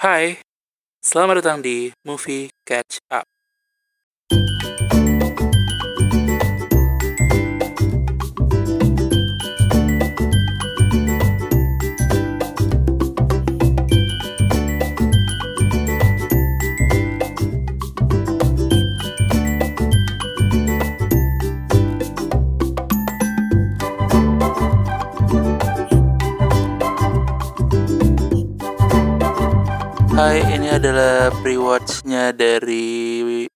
Hai, selamat datang di Movie Catch Up. Hai, ini adalah pre-watch-nya dari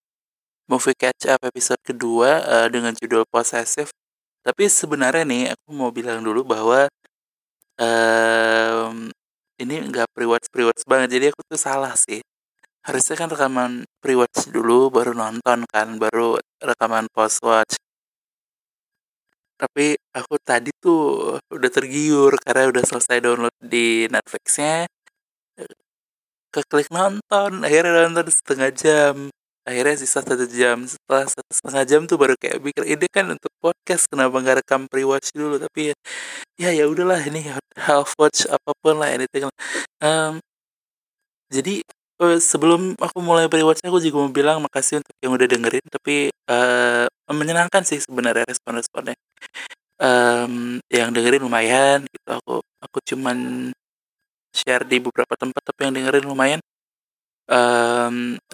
Movie Catch Up episode kedua dengan judul Possessive. Tapi sebenarnya nih, aku mau bilang dulu bahwa ini nggak pre-watch banget. Jadi aku tuh salah sih. Harusnya kan rekaman pre-watch dulu, baru nonton kan, baru rekaman post-watch. Tapi aku tadi tuh udah tergiur karena udah selesai download di Netflix-nya. Keklik nonton, akhirnya nonton setengah jam, akhirnya sisa 1 jam. Setelah 1,5 jam tuh baru kayak pikir, ini kan untuk podcast, kenapa nggak rekam pre-watch dulu? Tapi ya udahlah, ini half watch apapun lah, anything lah. Jadi sebelum aku mulai pre-watchnya, aku juga mau bilang makasih untuk yang udah dengerin. Tapi menyenangkan sih sebenarnya respon-responnya. Yang dengerin lumayan gitu. Aku cuman share di beberapa tempat, tapi yang dengerin lumayan.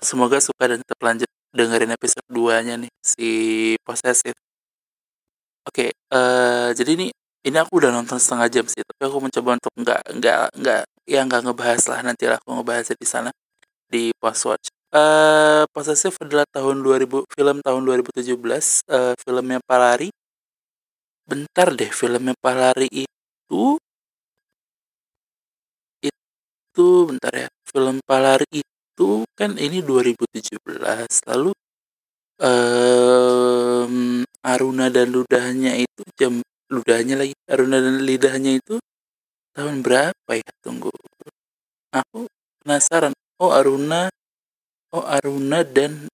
Semoga suka dan tetap lanjut dengerin episode 2-nya nih, si Possessive. Oke, jadi ini aku udah nonton 1,5 jam sih, tapi aku mencoba untuk nggak ngebahas lah, nanti aku ngebahasnya di sana di post-watch. Possessive adalah film tahun 2017, filmnya Palari. Bentar deh, filmnya Palari itu bentar ya, film Palari itu kan ini 2017, lalu Aruna dan Lidahnya itu tahun berapa ya? Tunggu, aku penasaran. Aruna dan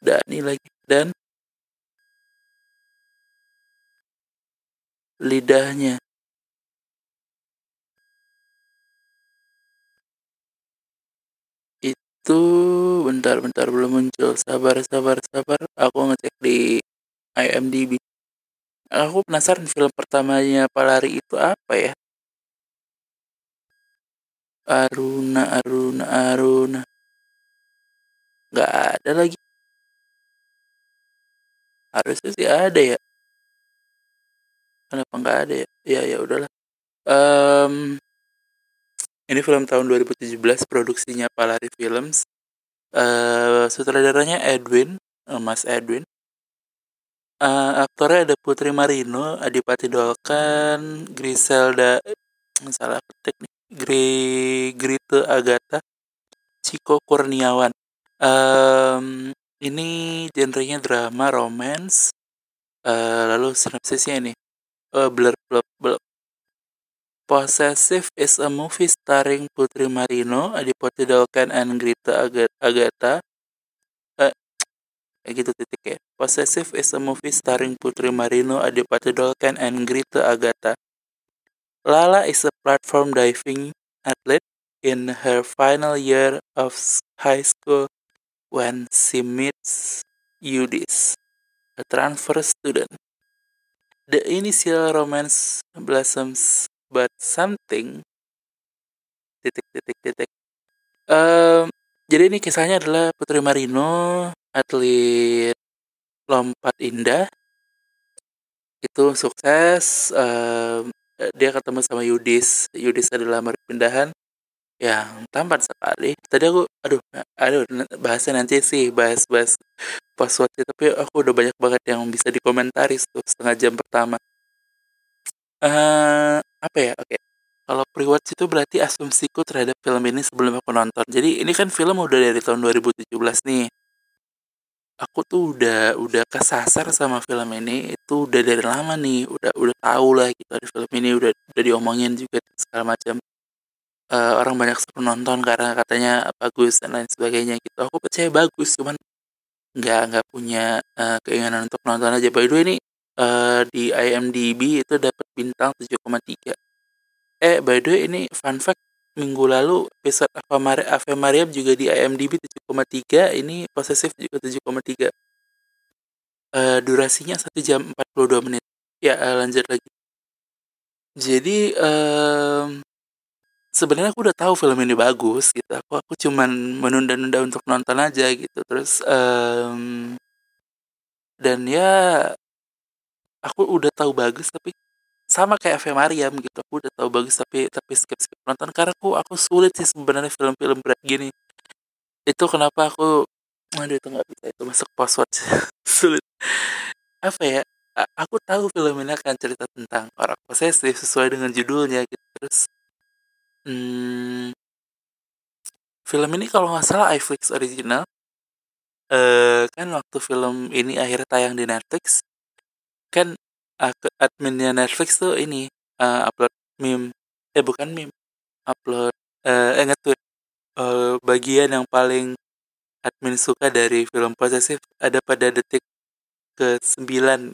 Dani lagi, dan Lidahnya. Itu bentar belum muncul. Sabar. Aku ngecek di IMDb. Aku penasaran film pertamanya Palari itu apa ya? Aruna. Nggak ada lagi. Harusnya sih ada ya. Kenapa nggak ada ya? Ya udahlah. Ini film tahun 2017, produksinya Palari Films. Sutradaranya Edwin, Mas Edwin. Aktornya ada Putri Marino, Adipati Dolken, Gritte Agatha, Chicco Kurniawan. Ini genrenya drama, romance. Lalu sinopsisnya ini. Possessive is a movie starring Putri Marino, Adipati Dolken, and Gritte Agatha. Possessive is a movie starring Putri Marino, Adipati Dolken, and Gritte Agatha. Lala is a platform diving athlete in her final year of high school when she meets Yudis, a transfer student. The initial romance blossoms, but something ... Jadi ini kisahnya adalah Putri Marino, atlet lompat indah, itu sukses. Dia ketemu sama Yudis adalah pindahan yang tampan sekali. Tadi aku bahasnya nanti sih, bahas passwordnya, tapi aku udah banyak banget yang bisa dikomentari tuh 1,5 jam pertama. Oke. Kalau pre-watch itu berarti asumsiku terhadap film ini sebelum aku nonton. Jadi ini kan film udah dari tahun 2017 nih. Aku tuh udah kesasar sama film ini, itu udah dari lama nih, udah tahu lah gitu ada film ini, udah diomongin juga segala macam. Orang banyak suka nonton karena katanya bagus dan lain sebagainya gitu. Aku percaya bagus, cuman nggak punya keinginan untuk nonton aja. By the way, ini di IMDb itu dapat bintang 7,3. By the way, ini fun fact, minggu lalu episode Ave Maryam juga di IMDb 7,3, ini Possessive juga 7,3. Durasinya 1 jam 42 menit. Ya, lanjut lagi. Jadi, sebenarnya aku udah tahu film ini bagus gitu. Aku cuman menunda-nunda untuk nonton aja gitu. Terus dan ya aku udah tahu bagus, tapi sama kayak Ave Maryam gitu. Aku udah tahu bagus tapi skip nonton karena aku sulit sih sebenarnya film-film berat gini. Itu kenapa aku itu nggak bisa, itu masuk password. Sulit. Apa ya? Aku tahu film ini akan cerita tentang orang posesif sesuai dengan judulnya gitu. Terus film ini kalau nggak salah iFlix original, kan waktu film ini akhirnya tayang di Netflix, kan adminnya Netflix tuh ini upload meme, bukan meme, upload nge-tweet bagian yang paling admin suka dari film Possessive ada pada detik ke-9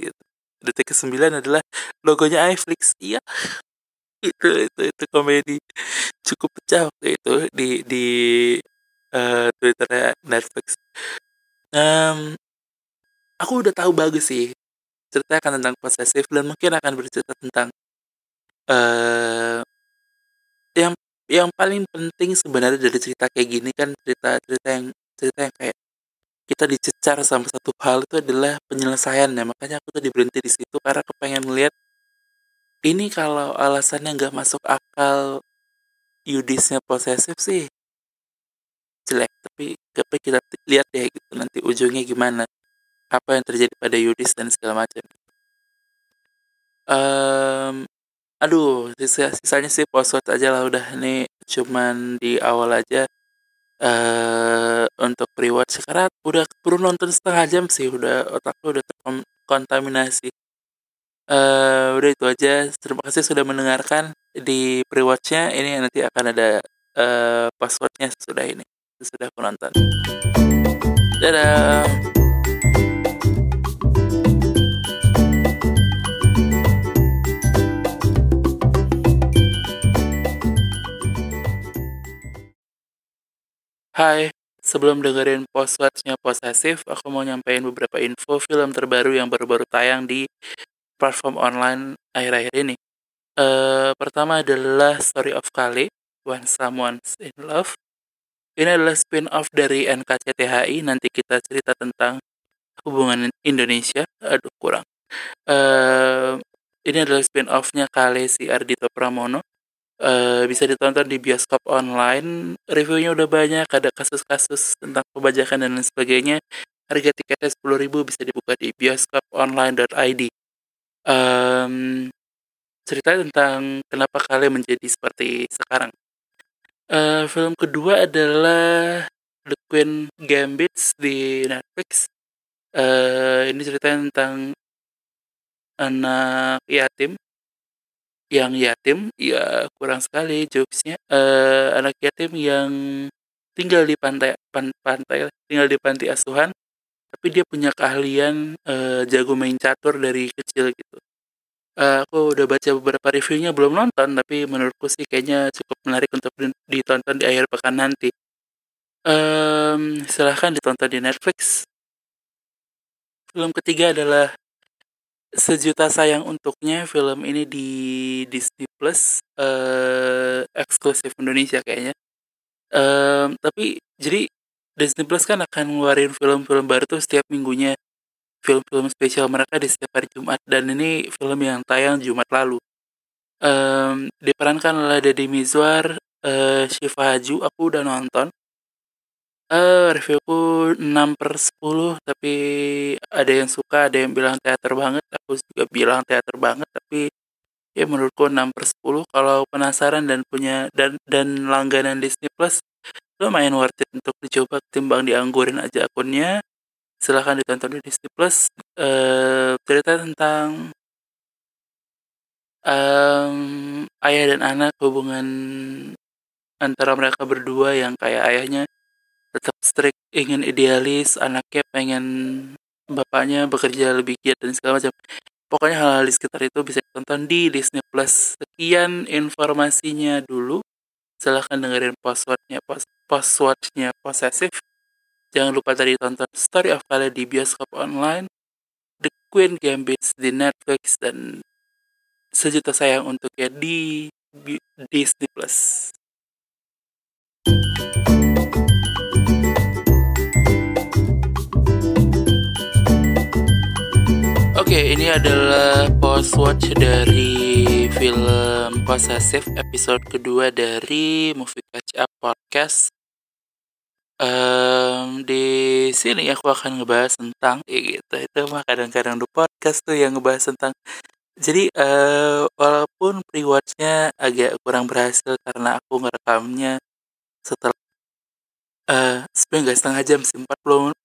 gitu. Detik ke-9 adalah logonya iFlix. Iya. Itu komedi cukup pecah waktu itu di Twitternya Netflix. Aku udah tahu bagus sih, cerita akan tentang posesif dan mungkin akan bercerita tentang yang paling penting sebenarnya dari cerita kayak gini kan, cerita yang kayak kita dicecar sama satu hal itu adalah penyelesaian ya. Makanya aku tadi berhenti di situ karena aku pengen lihat ini kalau alasannya nggak masuk akal Yudisnya posesif sih jelek, tapi kita lihat ya gitu nanti ujungnya gimana, apa yang terjadi pada Yudis dan segala macam. Sisanya sih password aja lah, udah nih cuman di awal aja untuk rewatch karena udah turun nonton setengah jam sih, udah otakku udah terkontaminasi. Udah itu aja, terima kasih sudah mendengarkan. Di pre-watchnya ini nanti akan ada passwordnya sesudah ini, sesudah aku nonton. Dadah. Hai, sebelum dengerin passwordnya Possessive, aku mau nyampein beberapa info film terbaru yang baru-baru tayang di platform online akhir-akhir ini. Pertama adalah Story of Kale: When Someone's in Love. Ini adalah spin-off dari NKCTHI. Nanti kita cerita tentang hubungan Indonesia. Ini adalah spin-off-nya Kale si Ardito Pramono. Bisa ditonton di bioskop online. Reviewnya udah banyak. Ada kasus-kasus tentang pembajakan dan lain sebagainya. Harga tiketnya 10.000, bisa dibuka di bioskoponline.id. Cerita tentang kenapa Kale menjadi seperti sekarang. Film kedua adalah The Queen Gambir di Netflix. Ini cerita tentang anak yatim yang yatim, ya kurang sekali jokesnya. Anak yatim yang tinggal di pantai, tinggal di panti asuhan. Tapi dia punya keahlian jago main catur dari kecil gitu. Aku udah baca beberapa reviewnya, belum nonton, tapi menurutku sih kayaknya cukup menarik untuk ditonton di akhir pekan nanti. Silahkan ditonton di Netflix. Film ketiga adalah Sejuta Sayang Untuknya. Film ini di Disney Plus, eksklusif Indonesia kayaknya. Tapi jadi Disney Plus kan akan ngeluarin film-film baru tuh setiap minggunya, film-film spesial mereka di setiap hari Jumat, dan ini film yang tayang Jumat lalu. Diperankan oleh Dedy Mizwar, Shifahaju. Aku udah nonton, reviewku 6/10, tapi ada yang suka, ada yang bilang teater banget. Aku juga bilang teater banget, tapi ya menurutku 6/10. Kalau penasaran dan punya dan langganan Disney Plus, lumayan worth it untuk dicoba ketimbang dianggurin aja akunnya. Silahkan ditonton di Disney Plus. Cerita tentang ayah dan anak, hubungan antara mereka berdua yang kayak ayahnya tetap strict, ingin idealis, anaknya pengen bapaknya bekerja lebih giat dan segala macam. Pokoknya hal-hal di sekitar itu bisa ditonton di Disney Plus. Sekian informasinya dulu. Silahkan dengerin passwordnya Possessive. Jangan lupa tadi tonton Story of Kale di bioskop online, The Queen Gambir di Netflix, dan Sejuta Sayang untuknya di Disney Plus. Oke, ini adalah post-watch dari film Possessive, episode kedua dari Movie Catch Up Podcast. Di sini aku akan ngebahas tentang itu mah kadang-kadang di podcast tuh yang ngebahas tentang. Jadi walaupun pre-watchnya agak kurang berhasil karena aku ngerekamnya setelah sebenarnya nggak setengah jam sih, 40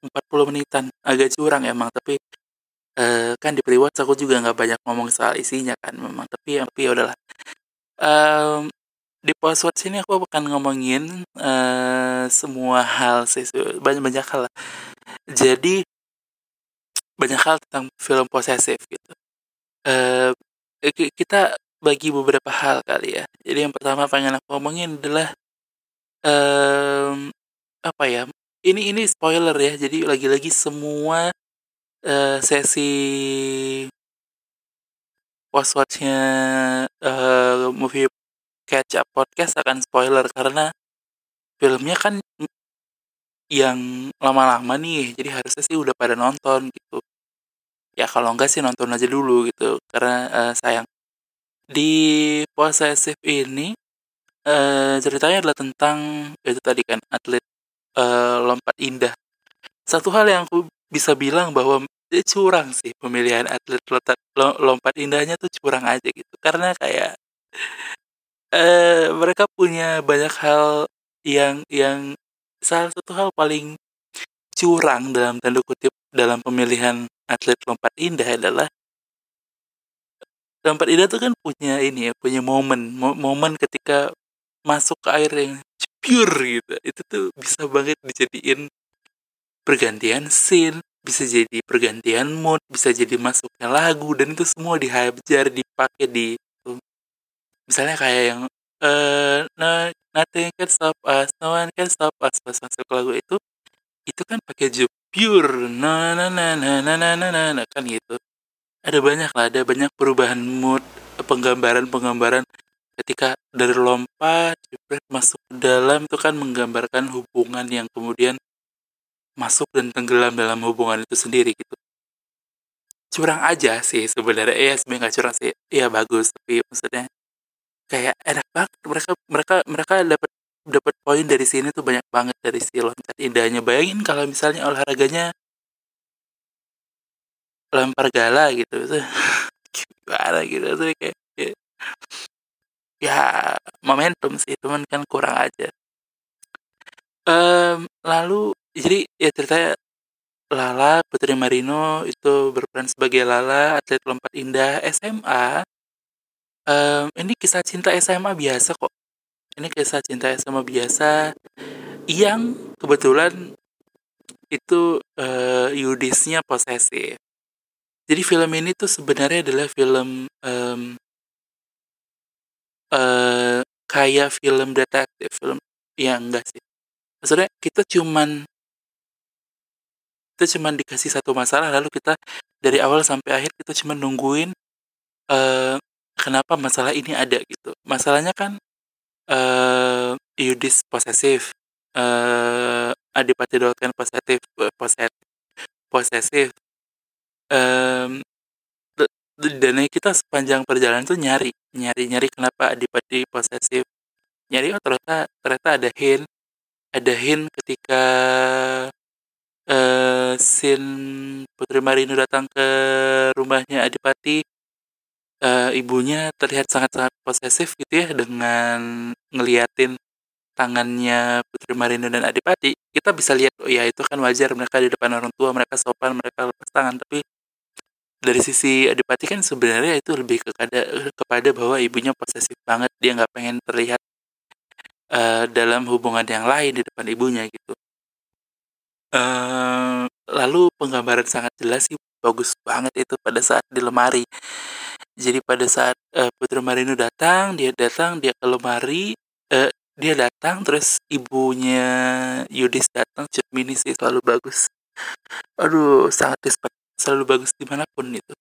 menitan, agak curang emang, tapi kan di pre-watch aku juga nggak banyak ngomong soal isinya kan memang, tapi udahlah. Di post-watch ini aku akan ngomongin semua hal sih, banyak hal lah. Jadi banyak hal tentang film Possessive gitu. Kita bagi beberapa hal kali ya. Jadi yang pertama pengen aku ngomongin adalah ini spoiler ya. Jadi lagi-lagi semua sesi post-watchnya Movie Catch Up Podcast akan spoiler, karena filmnya kan yang lama-lama nih, jadi harusnya sih udah pada nonton gitu. Ya kalau enggak sih nonton aja dulu gitu, karena sayang. Di Possessive ini ceritanya adalah tentang itu tadi kan, atlet lompat indah. Satu hal yang aku bisa bilang bahwa curang sih pemilihan atlet lompat indahnya tuh curang aja gitu, karena kayak mereka punya banyak hal yang salah satu hal paling curang dalam tanda kutip dalam pemilihan atlet lompat indah adalah lompat indah tuh kan punya momen ketika masuk ke air yang cipir gitu. Itu tuh bisa banget dijadiin pergantian scene, bisa jadi pergantian mood, bisa jadi masuknya lagu, dan itu semua dihajar, dipakai di gitu. Misalnya kayak yang nothing can stop us, no one can stop us, pas masuk ke lagu itu kan pakai jump pure na kan gitu. Ada banyak perubahan mood, penggambaran ketika dari lompat jebret masuk ke dalam, itu kan menggambarkan hubungan yang kemudian masuk dan tenggelam dalam hubungan itu sendiri gitu. Curang aja sih sebenarnya, sebenarnya nggak curang sih, bagus, tapi maksudnya kayak enak banget mereka dapat poin dari sini tuh banyak banget dari si loncat indahnya. Bayangin kalau misalnya olahraganya lempar gala gitu, gimana gitu tuh kayak ya momentum sih, teman kan kurang aja. Lalu jadi ya ceritanya Lala, Putri Marino itu berperan sebagai Lala, atlet lompat indah SMA. Ini kisah cinta SMA biasa kok. Ini kisah cinta SMA biasa yang kebetulan itu Yudisnya posesif. Jadi film ini tuh sebenarnya adalah film kayak film detektif, film yang enggak sih. Maksudnya kita cuman dikasih satu masalah, lalu kita dari awal sampai akhir kita cuman nungguin kenapa masalah ini ada gitu. Masalahnya kan Yudis posesif, Adipati Dolken posesif, dan kita sepanjang perjalanan tuh nyari kenapa Adipati posesif, nyari ternyata ada hint ketika scene Putri Marino datang ke rumahnya Adipati. Ibunya terlihat sangat-sangat posesif gitu ya, dengan ngeliatin tangannya Putri Marino dan Adipati. Kita bisa lihat, itu kan wajar, mereka di depan orang tua, mereka sopan, mereka lepas tangan. Tapi dari sisi Adipati kan sebenarnya itu lebih kepada bahwa ibunya posesif banget, dia nggak pengen terlihat dalam hubungan yang lain di depan ibunya gitu. Lalu penggambaran sangat jelas sih, bagus banget itu pada saat di lemari. Jadi pada saat Putri Marino datang, dia ke lemari, dia datang, terus ibunya Yudis datang, cermin sih selalu bagus. Aduh, sangat respect, selalu bagus dimanapun itu.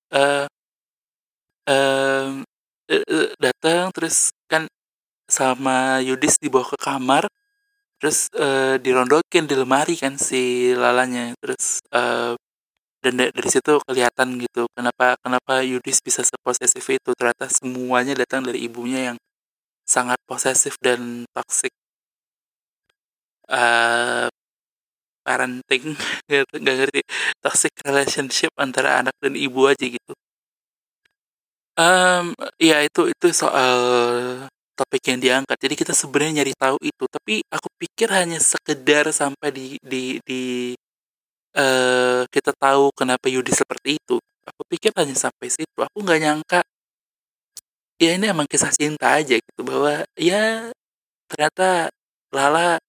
Datang, terus kan sama Yudis dibawa ke kamar, terus dirondokin di lemari kan si Lalanya, terus dan dari situ kelihatan gitu kenapa Yudis bisa seposesif itu. Ternyata semuanya datang dari ibunya yang sangat posesif dan toksik parenting, nggak ngerti, toxic relationship antara anak dan ibu aja gitu. Ya itu soal topik yang diangkat. Jadi kita sebenarnya nyari tahu itu, tapi aku pikir hanya sekedar sampai di kita tahu kenapa Yudi seperti itu. Aku pikir hanya sampai situ. Aku nggak nyangka ya ini emang kisah cinta aja gitu, bahwa ya ternyata Lala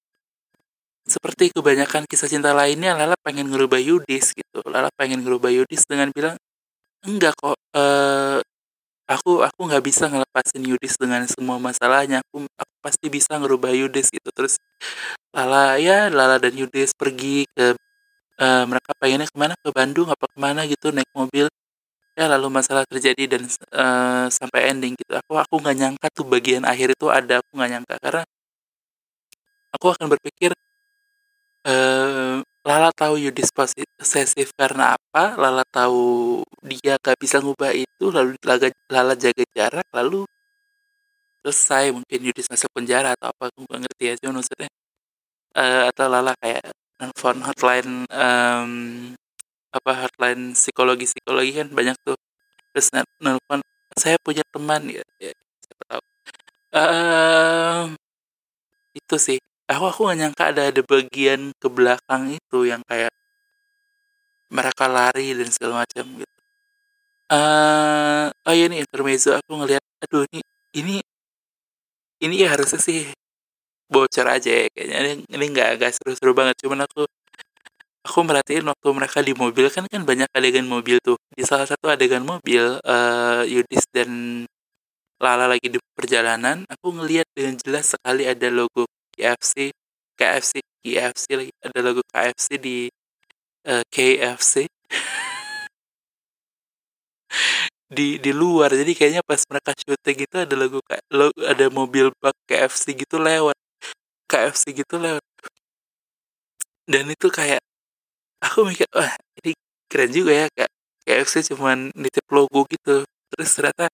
seperti kebanyakan kisah cinta lainnya, Lala pengen ngerubah Yudis gitu. Lala pengen ngerubah Yudis dengan bilang enggak kok, aku nggak bisa ngelepasin Yudis dengan semua masalahnya, aku pasti bisa ngerubah Yudis gitu. Terus Lala dan Yudis pergi ke mereka pengennya kemana, ke Bandung apa kemana gitu, naik mobil ya, lalu masalah terjadi dan sampai ending gitu. Aku nggak nyangka tuh bagian akhir itu ada, aku nggak nyangka, karena aku akan berpikir Lala tahu Yudis posesif karena apa, Lala tahu dia gak bisa ngubah itu, lalu Lala jaga jarak, lalu selesai. Mungkin Yudis masuk penjara atau apa, aku nggak ngerti ya, cuma maksudnya atau Lala kayak telepon hotline hotline psikologi kan banyak tuh, terus nelfon saya punya teman ya siapa tahu. Itu sih aku nggak nyangka ada bagian ke belakang itu yang kayak mereka lari dan segala macam gitu. Oh ya, nih intermezzo, aku ngelihat aduh ini ya harusnya sih bocor aja ya, kayaknya ini nggak seru-seru banget. Cuman aku merhatiin waktu mereka di mobil kan banyak adegan mobil tuh. Di salah satu adegan mobil Yudis dan Lala lagi di perjalanan, aku ngelihat dengan jelas sekali ada logo KFC lagi, ada logo KFC di KFC di luar. Jadi kayaknya pas mereka syuting gitu ada ada mobil bak KFC gitu lewat. Dan itu kayak aku mikir, wah ini keren juga ya, Kak. KFC cuman nitip logo gitu. Terus ternyata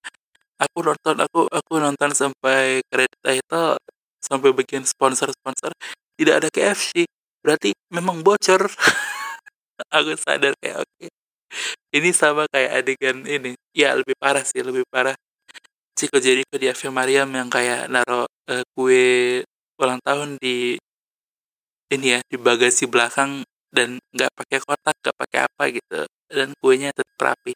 aku nonton sampai kredit title, sampai bikin sponsor tidak ada KFC. Berarti memang bocor. Aku sadar kayak oke. Ini sama kayak adegan ini. Ya lebih parah. Chicco Jerikho di Ave Maryam yang kayak naro kue ulang tahun di ini ya, di bagasi belakang, dan nggak pakai kotak, nggak pakai apa gitu, dan kuenya tetap rapi.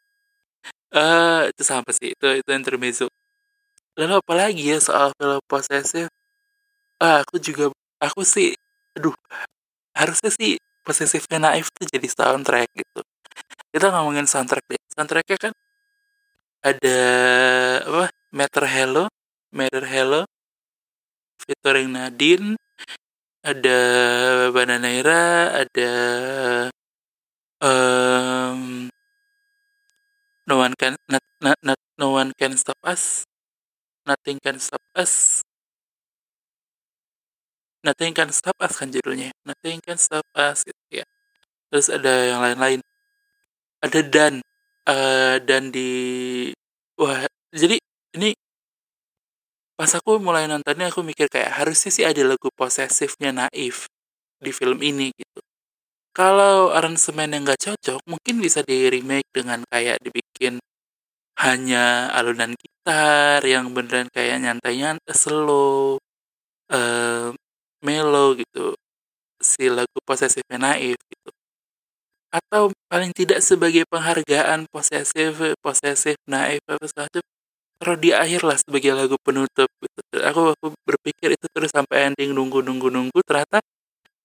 Itu sampai sih, itu intermezzo. Lalu apa lagi ya soal film posesif? Aku sih aduh, harusnya sih posesifnya Naif tuh jadi soundtrack gitu. Kita ngomongin soundtrack deh. Soundtracknya kan ada apa, Matter Hello featuring Nadine, ada Bandar Neira, ada Nothing Can Stop Us kan judulnya, Nothing Can Stop Us gitu ya. Terus ada yang lain-lain, ada dan di wah. Jadi ini pas aku mulai nontonnya aku mikir kayak harusnya sih ada lagu posesifnya Naif di film ini gitu. Kalau aransemen yang nggak cocok mungkin bisa di remake dengan kayak dibikin hanya alunan gitar yang beneran kayak nyantai slow, melo gitu si lagu posesifnya Naif gitu. Atau paling tidak sebagai penghargaan posesif Naif apa segala, terus di akhir lah sebagai lagu penutup gitu. Aku berpikir itu terus sampai ending, nunggu ternyata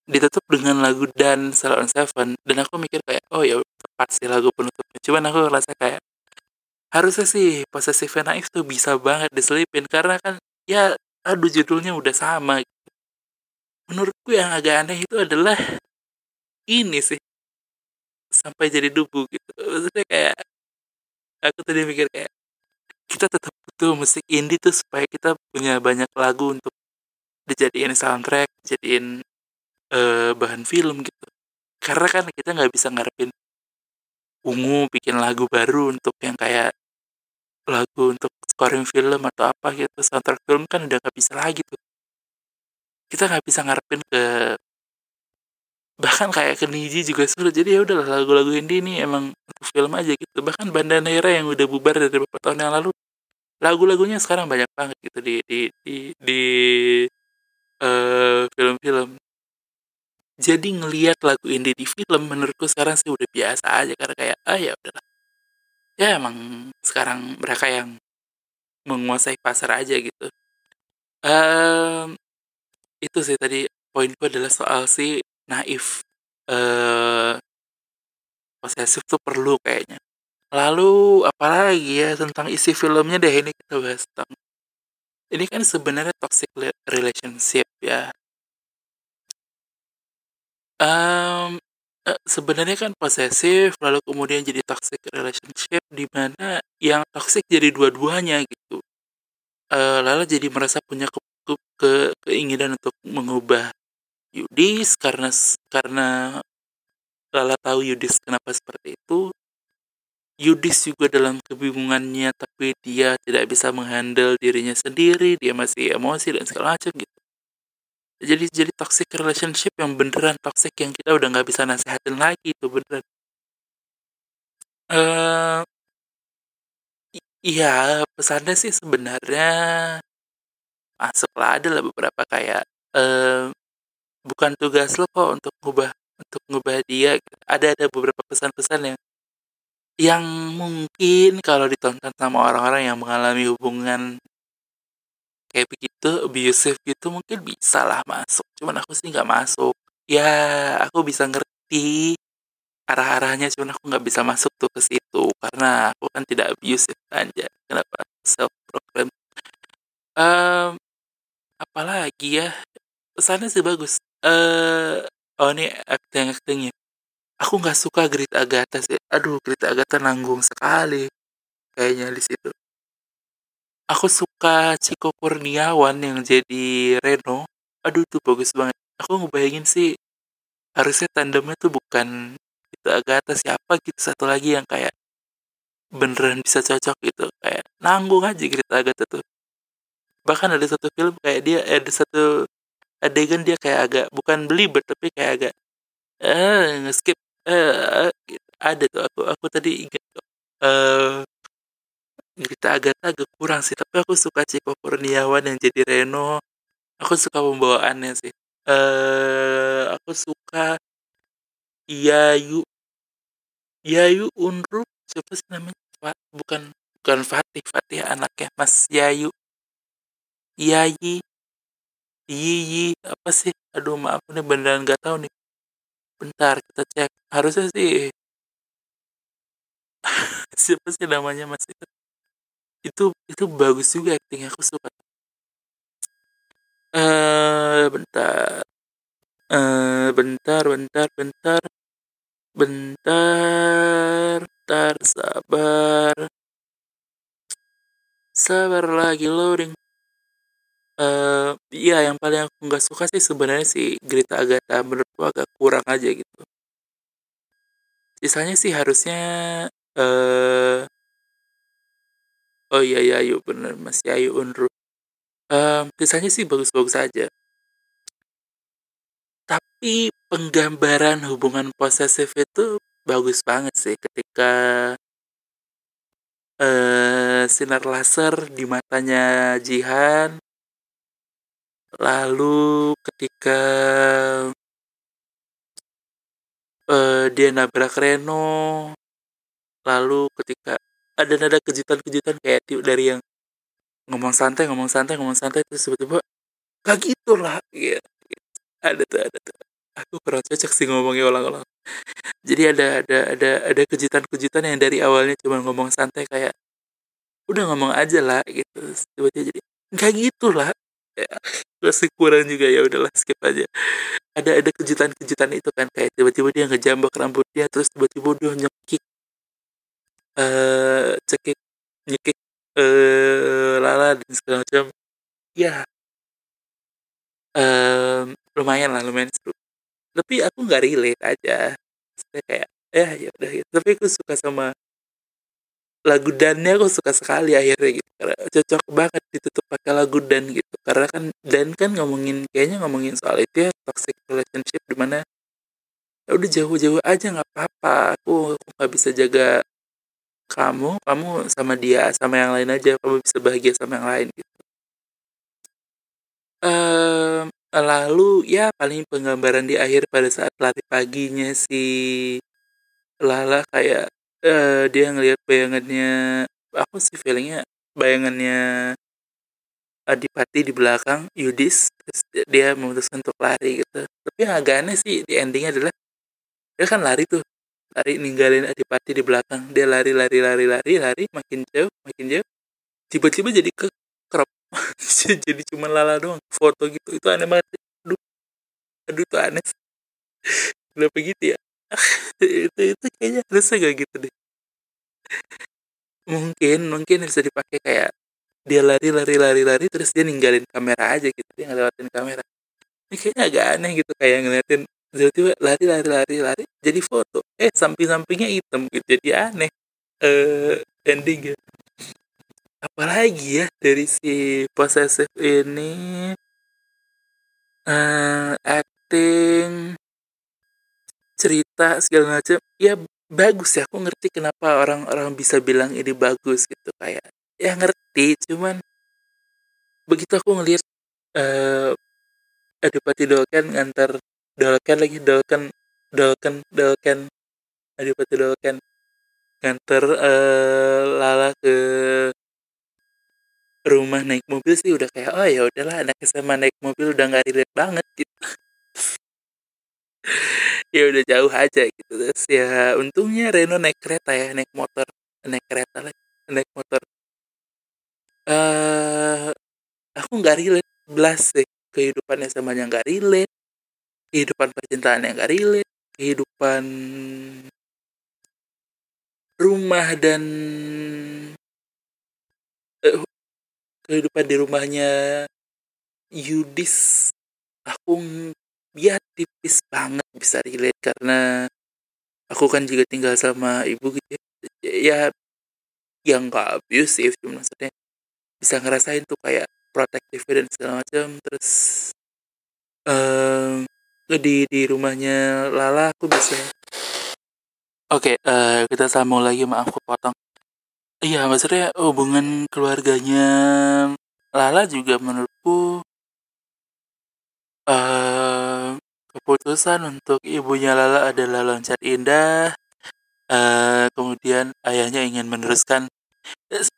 ditutup dengan lagu Dan Salah on Seven, dan aku mikir kayak oh ya tepat sih lagu penutupnya, cuman aku ngerasa kayak harusnya sih Possessive and Naif tuh bisa banget diselipin karena kan ya aduh judulnya udah sama. Menurutku yang agak aneh itu adalah ini sih sampai jadi debu gitu, maksudnya kayak aku tadi mikir kayak kita tetap butuh musik indie tuh supaya kita punya banyak lagu untuk dijadiin soundtrack, jadiin bahan film gitu, karena kan kita nggak bisa ngarepin Ungu bikin lagu baru untuk yang kayak lagu untuk scoring film atau apa gitu, soundtrack film kan udah nggak bisa lagi tuh, kita nggak bisa ngarepin ke bahkan kayak ke Niji juga sulit. Jadi ya udahlah lagu-lagu indie ini emang untuk film aja gitu. Bahkan Bandar Neira yang udah bubar dari beberapa tahun yang lalu, lagu-lagunya sekarang banyak banget gitu di film-film. Jadi ngelihat lagu indie di film menurutku sekarang sih udah biasa aja, karena kayak ah ya udahlah. Ya emang sekarang mereka yang menguasai pasar aja gitu. Itu sih tadi poinku adalah soal si Naif, Possessive tuh perlu kayaknya. Lalu apalagi ya tentang isi filmnya deh, ini kita bahas tentang ini kan sebenarnya toxic relationship ya. Sebenarnya kan possessive lalu kemudian jadi toxic relationship di mana yang toxic jadi dua-duanya gitu. Lalu jadi merasa punya keinginan untuk mengubah Yudis karena Lala tahu Yudis kenapa seperti itu. Yudis juga dalam kebingungannya, tapi dia tidak bisa menghandle dirinya sendiri, dia masih emosi dan segala macam gitu. Jadi toxic relationship yang beneran toxic, yang kita udah nggak bisa nasihatin lagi itu beneran. Iya pesannya sih sebenarnya masuklah, ada lah beberapa kayak bukan tugas lo kok untuk ngubah dia. Ada beberapa pesan-pesan yang mungkin kalau ditonton sama orang-orang yang mengalami hubungan kayak begitu abusive gitu mungkin bisa lah masuk. Cuman aku sih nggak masuk. Ya aku bisa ngerti arah-arahnya, cuman aku nggak bisa masuk tuh ke situ karena aku kan tidak abusive aja. Kenapa self-proclaim? Apalagi ya pesannya sih bagus. Oh ini acting-actingnya aku nggak suka Gritte Agatha sih. Aduh, Gritte Agatha nanggung sekali kayaknya di situ. Aku suka Chicco Kurniawan yang jadi Reno. Aduh tuh bagus banget. Aku ngebayangin sih harusnya tandemnya tuh bukan Gritte Agatha, siapa gitu satu lagi yang kayak beneran bisa cocok gitu, kayak nanggung aja Gritte Agatha tuh. Bahkan ada satu film kayak dia ada satu adegan dia kayak agak bukan belibet tapi kayak agak nge-skip gitu. Ada tuh aku tadi ingat Gritte Agatha agak kurang sih, tapi aku suka Chicco Kurniawan yang jadi Reno. Aku suka pembawaannya sih. Aku suka Yayu Unru, siapa sih namanya? Bukan Fatih anaknya Mas Yayu. Yayi apa sih? Aduh maaf nih beneran nggak tahu nih. Bentar kita cek. Harusnya sih siapa sih namanya mas itu? Itu bagus juga actingnya, aku suka. Bentar, sabar lagi loading. Iya yang paling aku nggak suka sih sebenarnya si Gritte Agatha, menurutku agak kurang aja gitu. Sisanya sih harusnya oh iya Yayu bener Mas Yayu Unru. Sisanya sih bagus-bagus aja. Tapi penggambaran hubungan posesif itu bagus banget sih ketika sinar laser di matanya Jihan. Lalu ketika dia nabrak Reno, lalu ketika ada nada kejutan-kejutan kayak dari yang ngomong santai terus tiba-tiba kayak gitulah gitu. Ada tuh Aku kurang cocok sih ngomongnya ulang-ulang. Jadi ada kejutan-kejutan yang dari awalnya cuma ngomong santai kayak udah ngomong aja lah gitu, tiba-tiba jadi nggak gitu lah ya, masih kurang juga, ya udahlah skip aja. Ada kejutan-kejutan itu kan, kayak tiba-tiba dia ngejambak rambut dia, terus tiba-tiba dia nyekik Lala dan segala macam ya. Lumayan seru, tapi aku nggak relate aja. Saya kayak ya udah gitu. Tapi aku suka sama lagu dannya, aku suka sekali akhirnya gitu, karena cocok banget ditutup pakai lagu dan gitu, karena kan dan kan ngomongin soal itu ya, toxic relationship, dimana ya udah jauh-jauh aja nggak apa-apa, aku nggak bisa jaga kamu sama dia sama yang lain aja, kamu bisa bahagia sama yang lain gitu. Lalu ya paling penggambaran di akhir pada saat lari paginya si Lala kayak dia ngelihat bayangannya, aku sih feelingnya bayangannya Adipati di belakang Yudis, terus dia memutuskan untuk lari gitu. Tapi yang agak aneh sih di endingnya adalah dia kan lari ninggalin Adipati di belakang, dia lari makin jauh tiba-tiba jadi ke crop jadi cuma Lala doang foto gitu. Itu aneh banget. Aduh itu aneh. Kenapa gitu ya? itu kayaknya harusnya gak gitu deh. Mungkin bisa dipakai kayak dia lari terus dia ninggalin kamera aja gitu, dia ngelewatin kamera. Ini kayaknya agak aneh gitu, kayak ngeliatin tiba-tiba lari jadi foto. Samping-sampingnya hitam gitu. Jadi aneh endingnya. Apalagi ya dari si Possessive ini, acting, cerita segala macam ya bagus ya. Aku ngerti kenapa orang-orang bisa bilang ini bagus gitu, kayak ya ngerti, cuman begitu aku ngelihat Adipati Dolken ngantar Adipati Dolken ngantar Lala ke rumah naik mobil sih udah kayak oh ya udahlah, anak SMA naik mobil udah nggak relate banget gitu. Ya udah jauh aja gitu. Terus ya untungnya Reno naik kereta. Aku nggak relate belas sih, kehidupan SMA-nya nggak relate, kehidupan percintaannya nggak relate, kehidupan rumah dan kehidupan di rumahnya Yudis aku ya tipis banget bisa relate, karena aku kan juga tinggal sama ibu gitu ya, yang gak abusive, cuma maksudnya bisa ngerasain tuh kayak protektif dan segala macam. Terus di rumahnya Lala aku bisa Oke, kita sambung lagi, maaf aku potong. Iya, maksudnya hubungan keluarganya Lala juga menurutku keputusan untuk ibunya Lala adalah loncat indah. Kemudian ayahnya ingin meneruskan.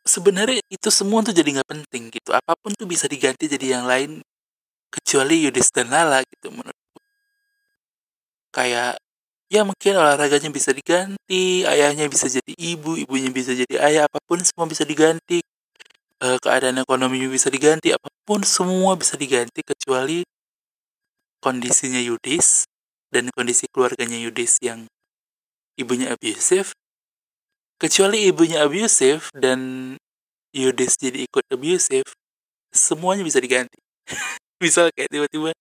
Sebenarnya itu semua tuh jadi nggak penting gitu. Apapun tuh bisa diganti jadi yang lain kecuali Yudis dan Lala gitu menurutku. Kayak ya mungkin olahraganya bisa diganti, ayahnya bisa jadi ibu, ibunya bisa jadi ayah, apapun semua bisa diganti, keadaan ekonominya bisa diganti, apapun semua bisa diganti kecuali kondisinya Yudis dan kondisi keluarganya Yudis yang ibunya abusive. Kecuali ibunya abusive dan Yudis jadi ikut abusive, semuanya bisa diganti. Misal kayak tiba-tiba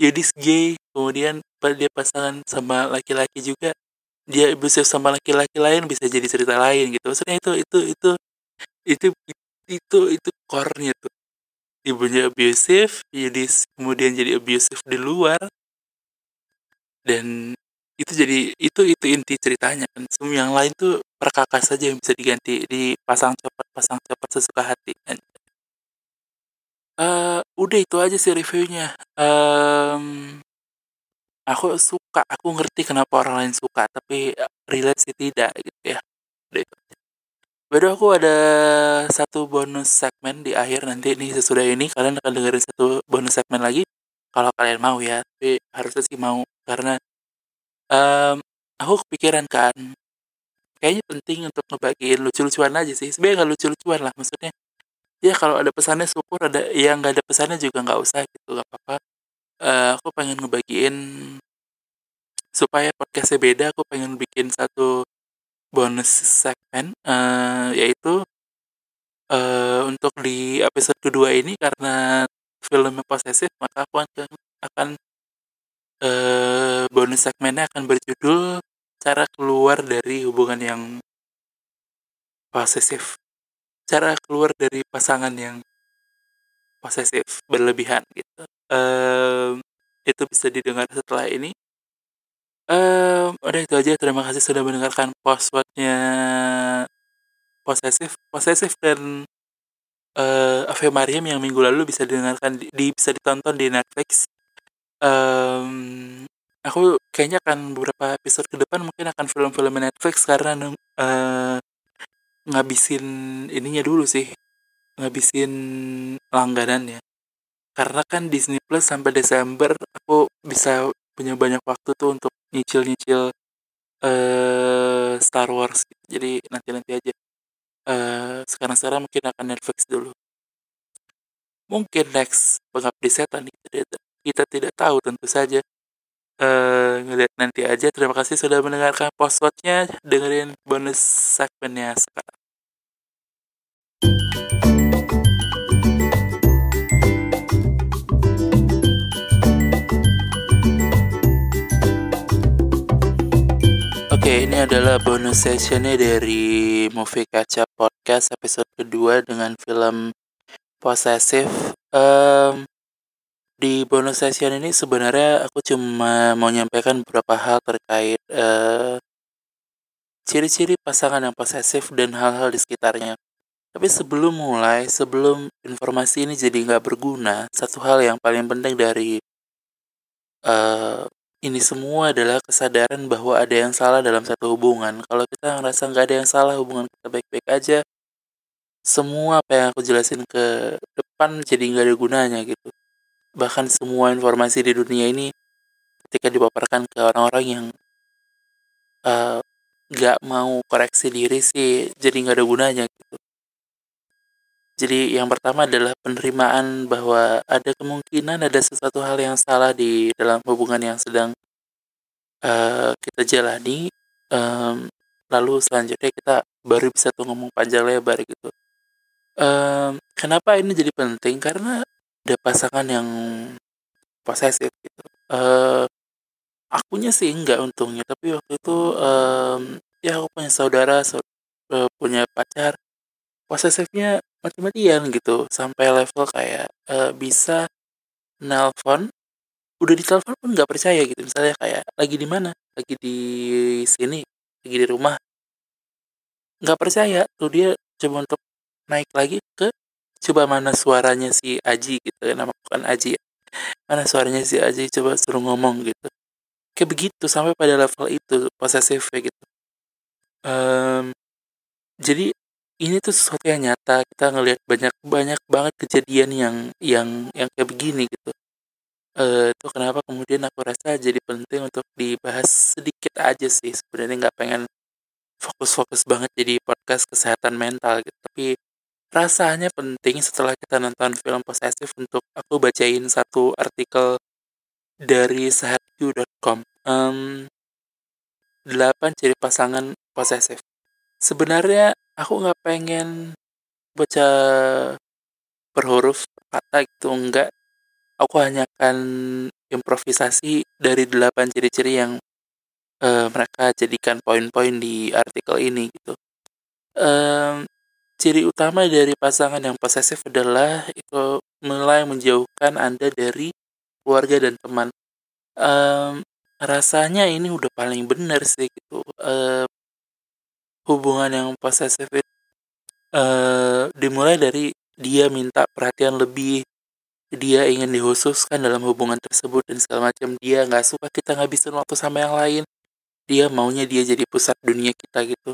Yudis gay, kemudian dia pasangan sama laki-laki juga, dia abusive sama laki-laki lain, bisa jadi cerita lain gitu. Maksudnya itu core-nya tuh. Ibunya abusive, Yudis kemudian jadi abusive di luar, dan itu jadi itu inti ceritanya kan. Semua yang lain tuh perkakas saja yang bisa diganti, dipasang copot sesuka hati kan. Udah itu aja sih reviewnya. Aku suka, aku ngerti kenapa orang lain suka, tapi relate sih tidak gitu ya. Udah itu aja. Baru aku ada satu bonus segmen di akhir nanti nih, sesudah ini kalian akan dengerin satu bonus segmen lagi. kalau kalian mau ya, tapi harusnya sih mau, karena aku kepikiran kan, kayaknya penting untuk ngebagiin lucu-lucuan aja sih. Sebenarnya nggak lucu-lucuan lah, maksudnya ya kalau ada pesannya syukur, ada yang nggak ada pesannya juga nggak usah gitu, nggak apa-apa. Aku pengen ngebagiin supaya podcastnya beda, aku pengen bikin satu bonus segmen, yaitu untuk di episode kedua ini, karena filmnya Possessive, maka aku akan bonus segmennya akan berjudul cara keluar dari hubungan yang posesif, cara keluar dari pasangan yang posesif berlebihan gitu. Itu bisa didengar setelah ini. Udah itu aja, terima kasih sudah mendengarkan postwordnya Possessive dan Ave Maryam yang minggu lalu bisa didengarkan bisa ditonton di Netflix. Aku kayaknya akan beberapa episode ke depan mungkin akan film-film Netflix, karena ngabisin ininya dulu sih, ngabisin langganannya, karena kan Disney Plus sampai Desember aku bisa punya banyak waktu tuh untuk nyicil-nyicil Star Wars gitu. Jadi nanti-nanti aja, sekarang-sekarang mungkin akan Netflix dulu, mungkin next Pengabdi Setan kita tidak tahu tentu saja. Ngeliat nanti aja. Terima kasih sudah mendengarkan postwatch-nya. Dengerin bonus segmennya sekarang. Oke, ini adalah bonus sessionnya dari Movie Kaca Podcast episode kedua dengan film Possessive. Di bonus session ini sebenarnya aku cuma mau nyampaikan beberapa hal terkait ciri-ciri pasangan yang posesif dan hal-hal di sekitarnya. Tapi sebelum mulai, sebelum informasi ini jadi nggak berguna, satu hal yang paling penting dari ini semua adalah kesadaran bahwa ada yang salah dalam satu hubungan. Kalau kita ngerasa nggak ada yang salah, hubungan kita baik-baik aja, semua apa yang aku jelasin ke depan jadi nggak ada gunanya gitu. Bahkan semua informasi di dunia ini ketika dipaparkan ke orang-orang yang gak mau koreksi diri sih jadi gak ada gunanya gitu. Jadi yang pertama adalah penerimaan bahwa ada kemungkinan ada sesuatu hal yang salah di dalam hubungan yang sedang kita jalani. Lalu selanjutnya kita baru bisa tuh ngomong panjang lebar gitu. Kenapa ini jadi penting? Karena ada pasangan yang posesif gitu. Akunya sih enggak untungnya, tapi waktu itu ya aku punya saudara, punya pacar posesifnya mati-matian gitu, sampai level kayak bisa nelpon, udah ditelepon pun nggak percaya gitu. Misalnya kayak lagi di mana, lagi di sini, lagi di rumah, nggak percaya tuh dia, coba untuk naik lagi ke coba mana suaranya si Aji gitu, nama bukan Aji ya, mana suaranya si Aji, coba suruh ngomong gitu, kayak begitu, sampai pada level itu posesif gitu. Jadi ini tuh sesuatu yang nyata, kita ngelihat banyak banget kejadian yang kayak begini gitu. Itu kenapa kemudian aku rasa jadi penting untuk dibahas sedikit aja sih. Sebenarnya nggak pengen fokus banget jadi podcast kesehatan mental gitu, tapi rasanya penting setelah kita nonton film Possessive untuk aku bacain satu artikel dari sehatju.com. 8 ciri pasangan posesif. Sebenarnya aku nggak pengen baca per huruf kata gitu, enggak. Aku hanya akan improvisasi dari 8 ciri-ciri yang mereka jadikan poin-poin di artikel ini gitu. Ciri utama dari pasangan yang posesif adalah itu mulai menjauhkan Anda dari keluarga dan teman. Rasanya ini udah paling benar sih gitu. Hubungan yang posesif dimulai dari dia minta perhatian lebih, dia ingin dikhususkan dalam hubungan tersebut dan segala macam. Dia nggak suka kita ngabisin waktu sama yang lain. Dia maunya dia jadi pusat dunia kita gitu.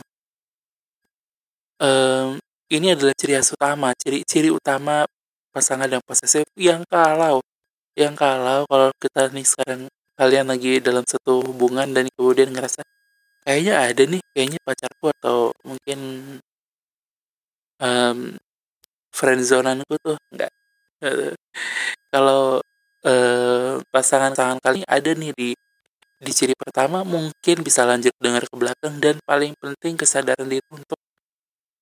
Ini adalah ciri utama pasangan yang posesif yang kalau yang kalau kita nih sekarang kalian lagi dalam satu hubungan dan kemudian ngerasa kayaknya ada nih, kayaknya pacarku atau mungkin friendzonanku tuh enggak. Kalau pasangan-pasangan kalian ada nih di ciri pertama, mungkin bisa lanjut dengar ke belakang, dan paling penting kesadaran diri untuk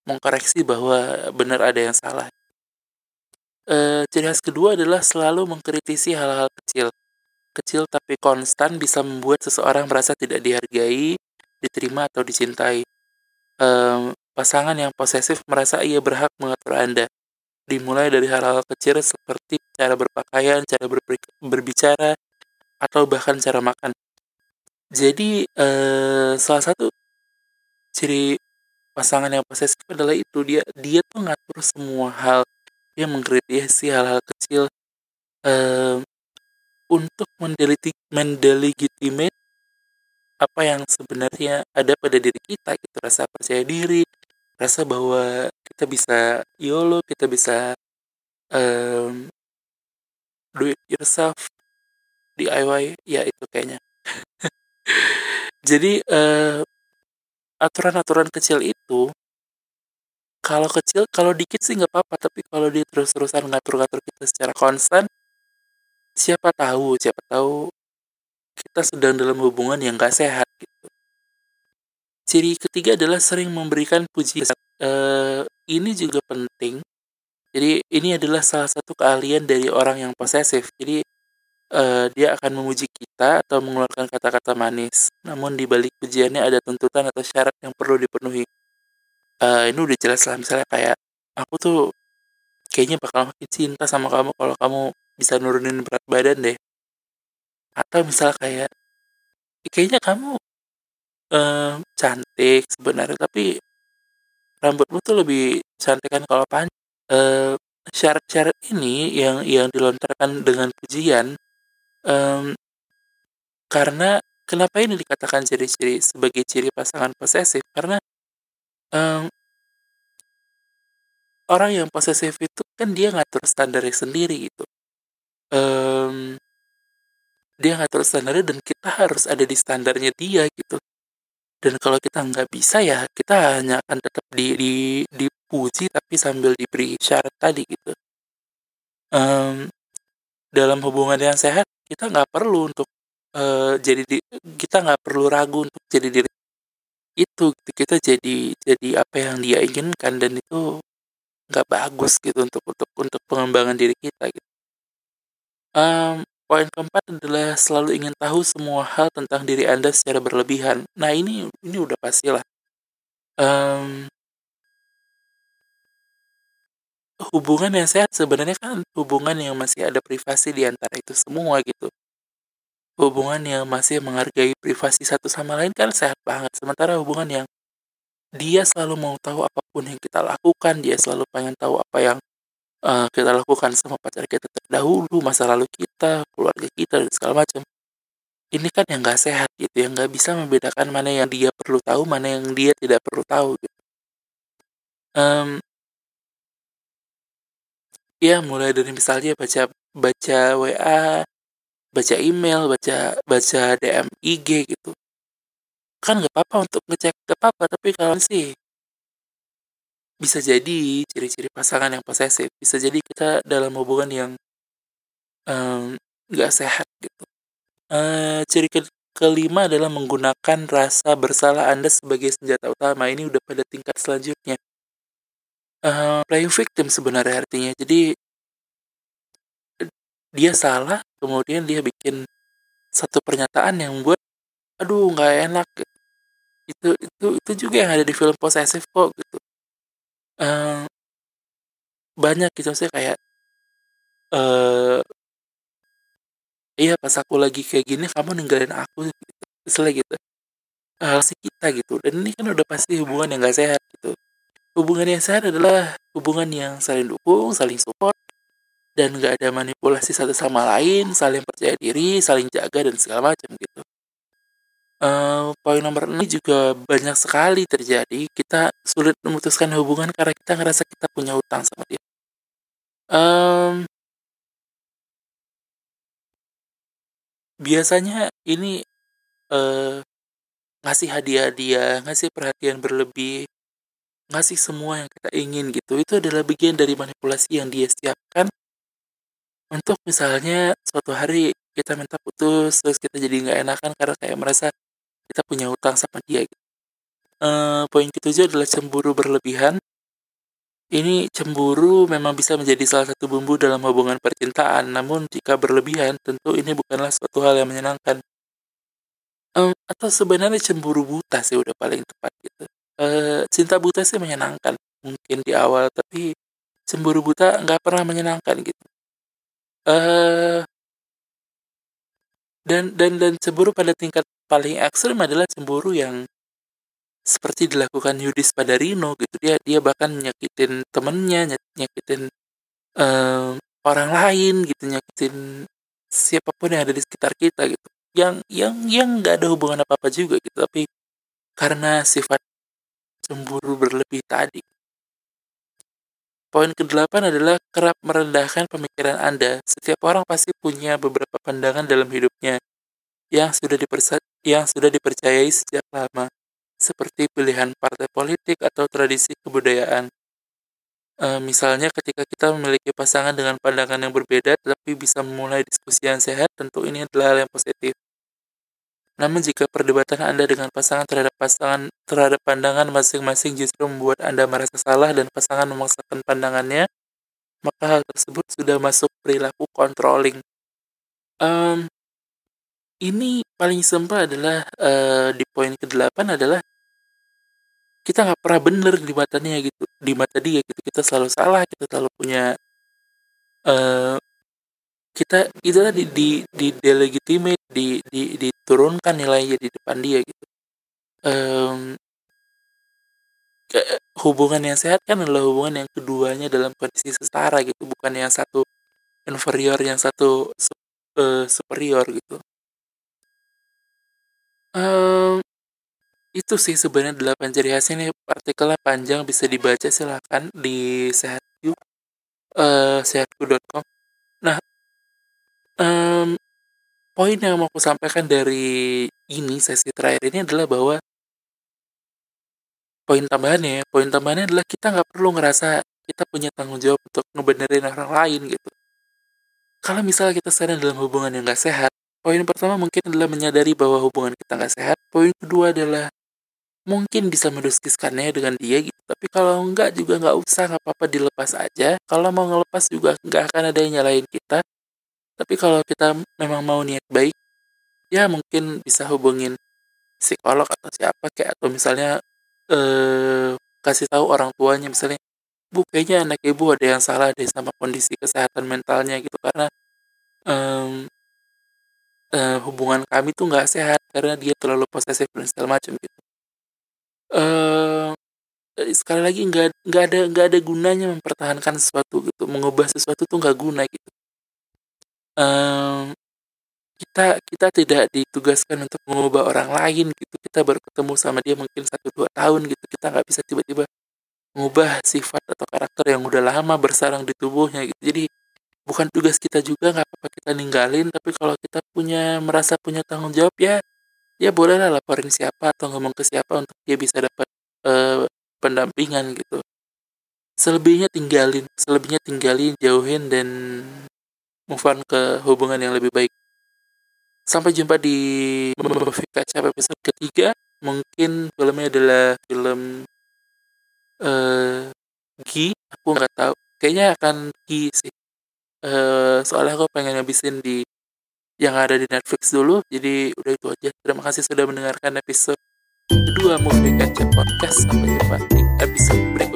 mengkoreksi bahwa benar ada yang salah. Ciri khas kedua adalah selalu mengkritisi hal-hal kecil tapi konstan, bisa membuat seseorang merasa tidak dihargai, diterima, atau dicintai. Pasangan yang posesif merasa ia berhak mengatur Anda, dimulai dari hal-hal kecil seperti cara berpakaian, cara berbicara, atau bahkan cara makan. Jadi salah satu ciri pasangan yang posesif adalah itu, dia tuh ngatur semua hal, dia mengkritisi hal-hal kecil untuk mendelegitimate apa yang sebenarnya ada pada diri kita, gitu, rasa percaya diri, rasa bahwa kita bisa YOLO, kita bisa do it yourself, DIY, ya itu kayaknya. Jadi aturan-aturan kecil itu, kalau kecil, kalau dikit sih nggak apa-apa, tapi kalau dia terus-terusan ngatur-ngatur kita secara konstan, siapa tahu kita sedang dalam hubungan yang nggak sehat, gitu. Ciri ketiga adalah sering memberikan puji. Ini juga penting. Jadi ini adalah salah satu keahlian dari orang yang posesif. Jadi dia akan memuji kita atau mengeluarkan kata-kata manis. Namun di balik pujiannya ada tuntutan atau syarat yang perlu dipenuhi. Ini udah jelas lah, misalnya kayak, aku tuh kayaknya bakal makin cinta sama kamu kalau kamu bisa nurunin berat badan deh. Atau misalnya kayak, kayaknya kamu cantik sebenarnya, tapi rambutmu tuh lebih cantik kan kalau panjang. Syarat-syarat ini yang dilontarkan dengan pujian. Karena kenapa ini dikatakan ciri-ciri sebagai ciri pasangan posesif? Karena orang yang posesif itu kan dia ngatur standarnya sendiri, gitu. Dia ngatur standarnya dan kita harus ada di standarnya dia, gitu. Dan kalau kita nggak bisa, ya kita hanya akan tetap dipuji tapi sambil diberi syarat tadi, gitu. Dalam hubungan yang sehat, kita nggak perlu untuk kita nggak perlu ragu untuk jadi diri itu, gitu. Kita jadi apa yang dia inginkan, dan itu nggak bagus, gitu, untuk pengembangan diri kita, gitu. Poin keempat adalah selalu ingin tahu semua hal tentang diri Anda secara berlebihan. Nah, ini udah pastilah. Hubungan yang sehat sebenarnya kan hubungan yang masih ada privasi di antara itu semua, gitu. Hubungan yang masih menghargai privasi satu sama lain kan sehat banget. Sementara hubungan yang dia selalu mau tahu apapun yang kita lakukan, dia selalu pengen tahu apa yang kita lakukan sama pacar kita terdahulu, masa lalu kita, keluarga kita, dan segala macam. Ini kan yang nggak sehat, gitu, yang nggak bisa membedakan mana yang dia perlu tahu, mana yang dia tidak perlu tahu, gitu. Ya, mulai dari misalnya baca WA, baca email, baca DM IG, gitu. Kan nggak apa-apa untuk ngecek, nggak apa-apa, tapi kalau sih bisa jadi ciri-ciri pasangan yang posesif, bisa jadi kita dalam hubungan yang nggak sehat, gitu. Ciri kelima adalah menggunakan rasa bersalah Anda sebagai senjata utama. Ini udah pada tingkat selanjutnya. Playing victim sebenarnya artinya. Jadi dia salah, kemudian dia bikin satu pernyataan yang membuat, aduh, nggak enak, gitu. Itu juga yang ada di film Possessive kok, gitu. Banyak, gitu, maksudnya kayak, iya pas aku lagi kayak gini kamu ninggalin aku, gitu. Misalnya gitu, hal kita, gitu. Dan ini kan udah pasti hubungan yang nggak sehat, gitu. Hubungan yang sehat adalah hubungan yang saling dukung, saling support, dan nggak ada manipulasi satu sama lain, saling percaya diri, saling jaga, dan segala macam, gitu. Poin nomor 6 juga banyak sekali terjadi. Kita sulit memutuskan hubungan karena kita ngerasa kita punya utang sama dia. biasanya ini ngasih hadiah-hadiah, ngasih perhatian berlebih, ngasih semua yang kita ingin gitu. Itu adalah bagian dari manipulasi yang dia siapkan untuk misalnya suatu hari kita minta putus, terus kita jadi nggak enakan karena kayak merasa kita punya utang sama dia gitu. Poin ketujuh adalah cemburu berlebihan. Ini cemburu memang bisa menjadi salah satu bumbu dalam hubungan percintaan, namun jika berlebihan, tentu ini bukanlah suatu hal yang menyenangkan. Atau sebenarnya cemburu buta sih udah paling tepat gitu. Cinta buta sih menyenangkan, mungkin di awal, tapi cemburu buta nggak pernah menyenangkan gitu. Dan cemburu pada tingkat paling ekstrem adalah cemburu yang seperti dilakukan Yudis pada Reno gitu. Dia bahkan nyakitin temennya, nyakitin orang lain gitu, nyakitin siapapun yang ada di sekitar kita gitu, yang nggak ada hubungan apa apa juga gitu, tapi karena sifat cemburu berlebih tadi. Poin ke-8 adalah kerap merendahkan pemikiran Anda. Setiap orang pasti punya beberapa pandangan dalam hidupnya yang sudah dipercayai sejak lama, seperti pilihan partai politik atau tradisi kebudayaan. Misalnya ketika kita memiliki pasangan dengan pandangan yang berbeda, tetapi bisa memulai diskusi yang sehat, tentu ini adalah hal yang positif. Namun jika perdebatan Anda dengan pasangan terhadap pandangan masing-masing justru membuat Anda merasa salah dan pasangan memaksakan pandangannya, maka hal tersebut sudah masuk perilaku controlling. Ini paling sempurna adalah di poin ke-8 adalah kita nggak pernah bener di matanya gitu, di mata dia gitu. Kita selalu salah, kita selalu punya kita itu tadi di delegitimate, diturunkan nilainya di depan dia gitu. Hubungan yang sehat kan adalah hubungan yang keduanya dalam kondisi setara gitu, bukan yang satu inferior, yang satu superior gitu. Itu sih sebenarnya 8 ciri khas ini. Artikelnya panjang, bisa dibaca silahkan di sehatju, sehatju.com. Nah, poin yang mau aku sampaikan dari ini sesi terakhir ini adalah bahwa poin tambahannya adalah kita nggak perlu ngerasa kita punya tanggung jawab untuk ngebenerin orang lain gitu. Kalau misalnya kita sedang dalam hubungan yang nggak sehat, poin pertama mungkin adalah menyadari bahwa hubungan kita nggak sehat. Poin kedua adalah mungkin bisa mendiskusikannya dengan dia gitu. Tapi kalau nggak juga nggak usah, nggak apa-apa, dilepas aja. Kalau mau ngelepas juga nggak akan ada yang nyalahin kita. Tapi kalau kita memang mau niat baik, ya mungkin bisa hubungin psikolog atau siapa kayak, atau misalnya kasih tahu orang tuanya misalnya, Bu, kayaknya anak ibu ada yang salah deh sama kondisi kesehatan mentalnya gitu, karena hubungan kami tuh nggak sehat karena dia terlalu posesif dan segala macam gitu. Sekali lagi nggak ada gunanya mempertahankan sesuatu gitu, mengubah sesuatu tuh nggak guna gitu. Kita tidak ditugaskan untuk mengubah orang lain gitu. Kita baru ketemu sama dia mungkin 1-2 tahun gitu, kita nggak bisa tiba-tiba mengubah sifat atau karakter yang udah lama bersarang di tubuhnya gitu. Jadi bukan tugas kita juga, nggak apa-apa kita ninggalin, tapi kalau kita merasa punya tanggung jawab, ya bolehlah laporin siapa atau ngomong ke siapa untuk dia bisa dapat pendampingan gitu. Selebihnya tinggalin, jauhin, dan move on ke hubungan yang lebih baik. Sampai jumpa di Kacap episode ketiga. Mungkin filmnya adalah film Gi, aku nggak tahu, kayaknya akan Gi sih. Soalnya aku pengen ngabisin di yang ada di Netflix dulu. Jadi udah itu aja. Terima kasih sudah mendengarkan episode kedua Movie Gadget Podcast. Sampai jumpa di episode break.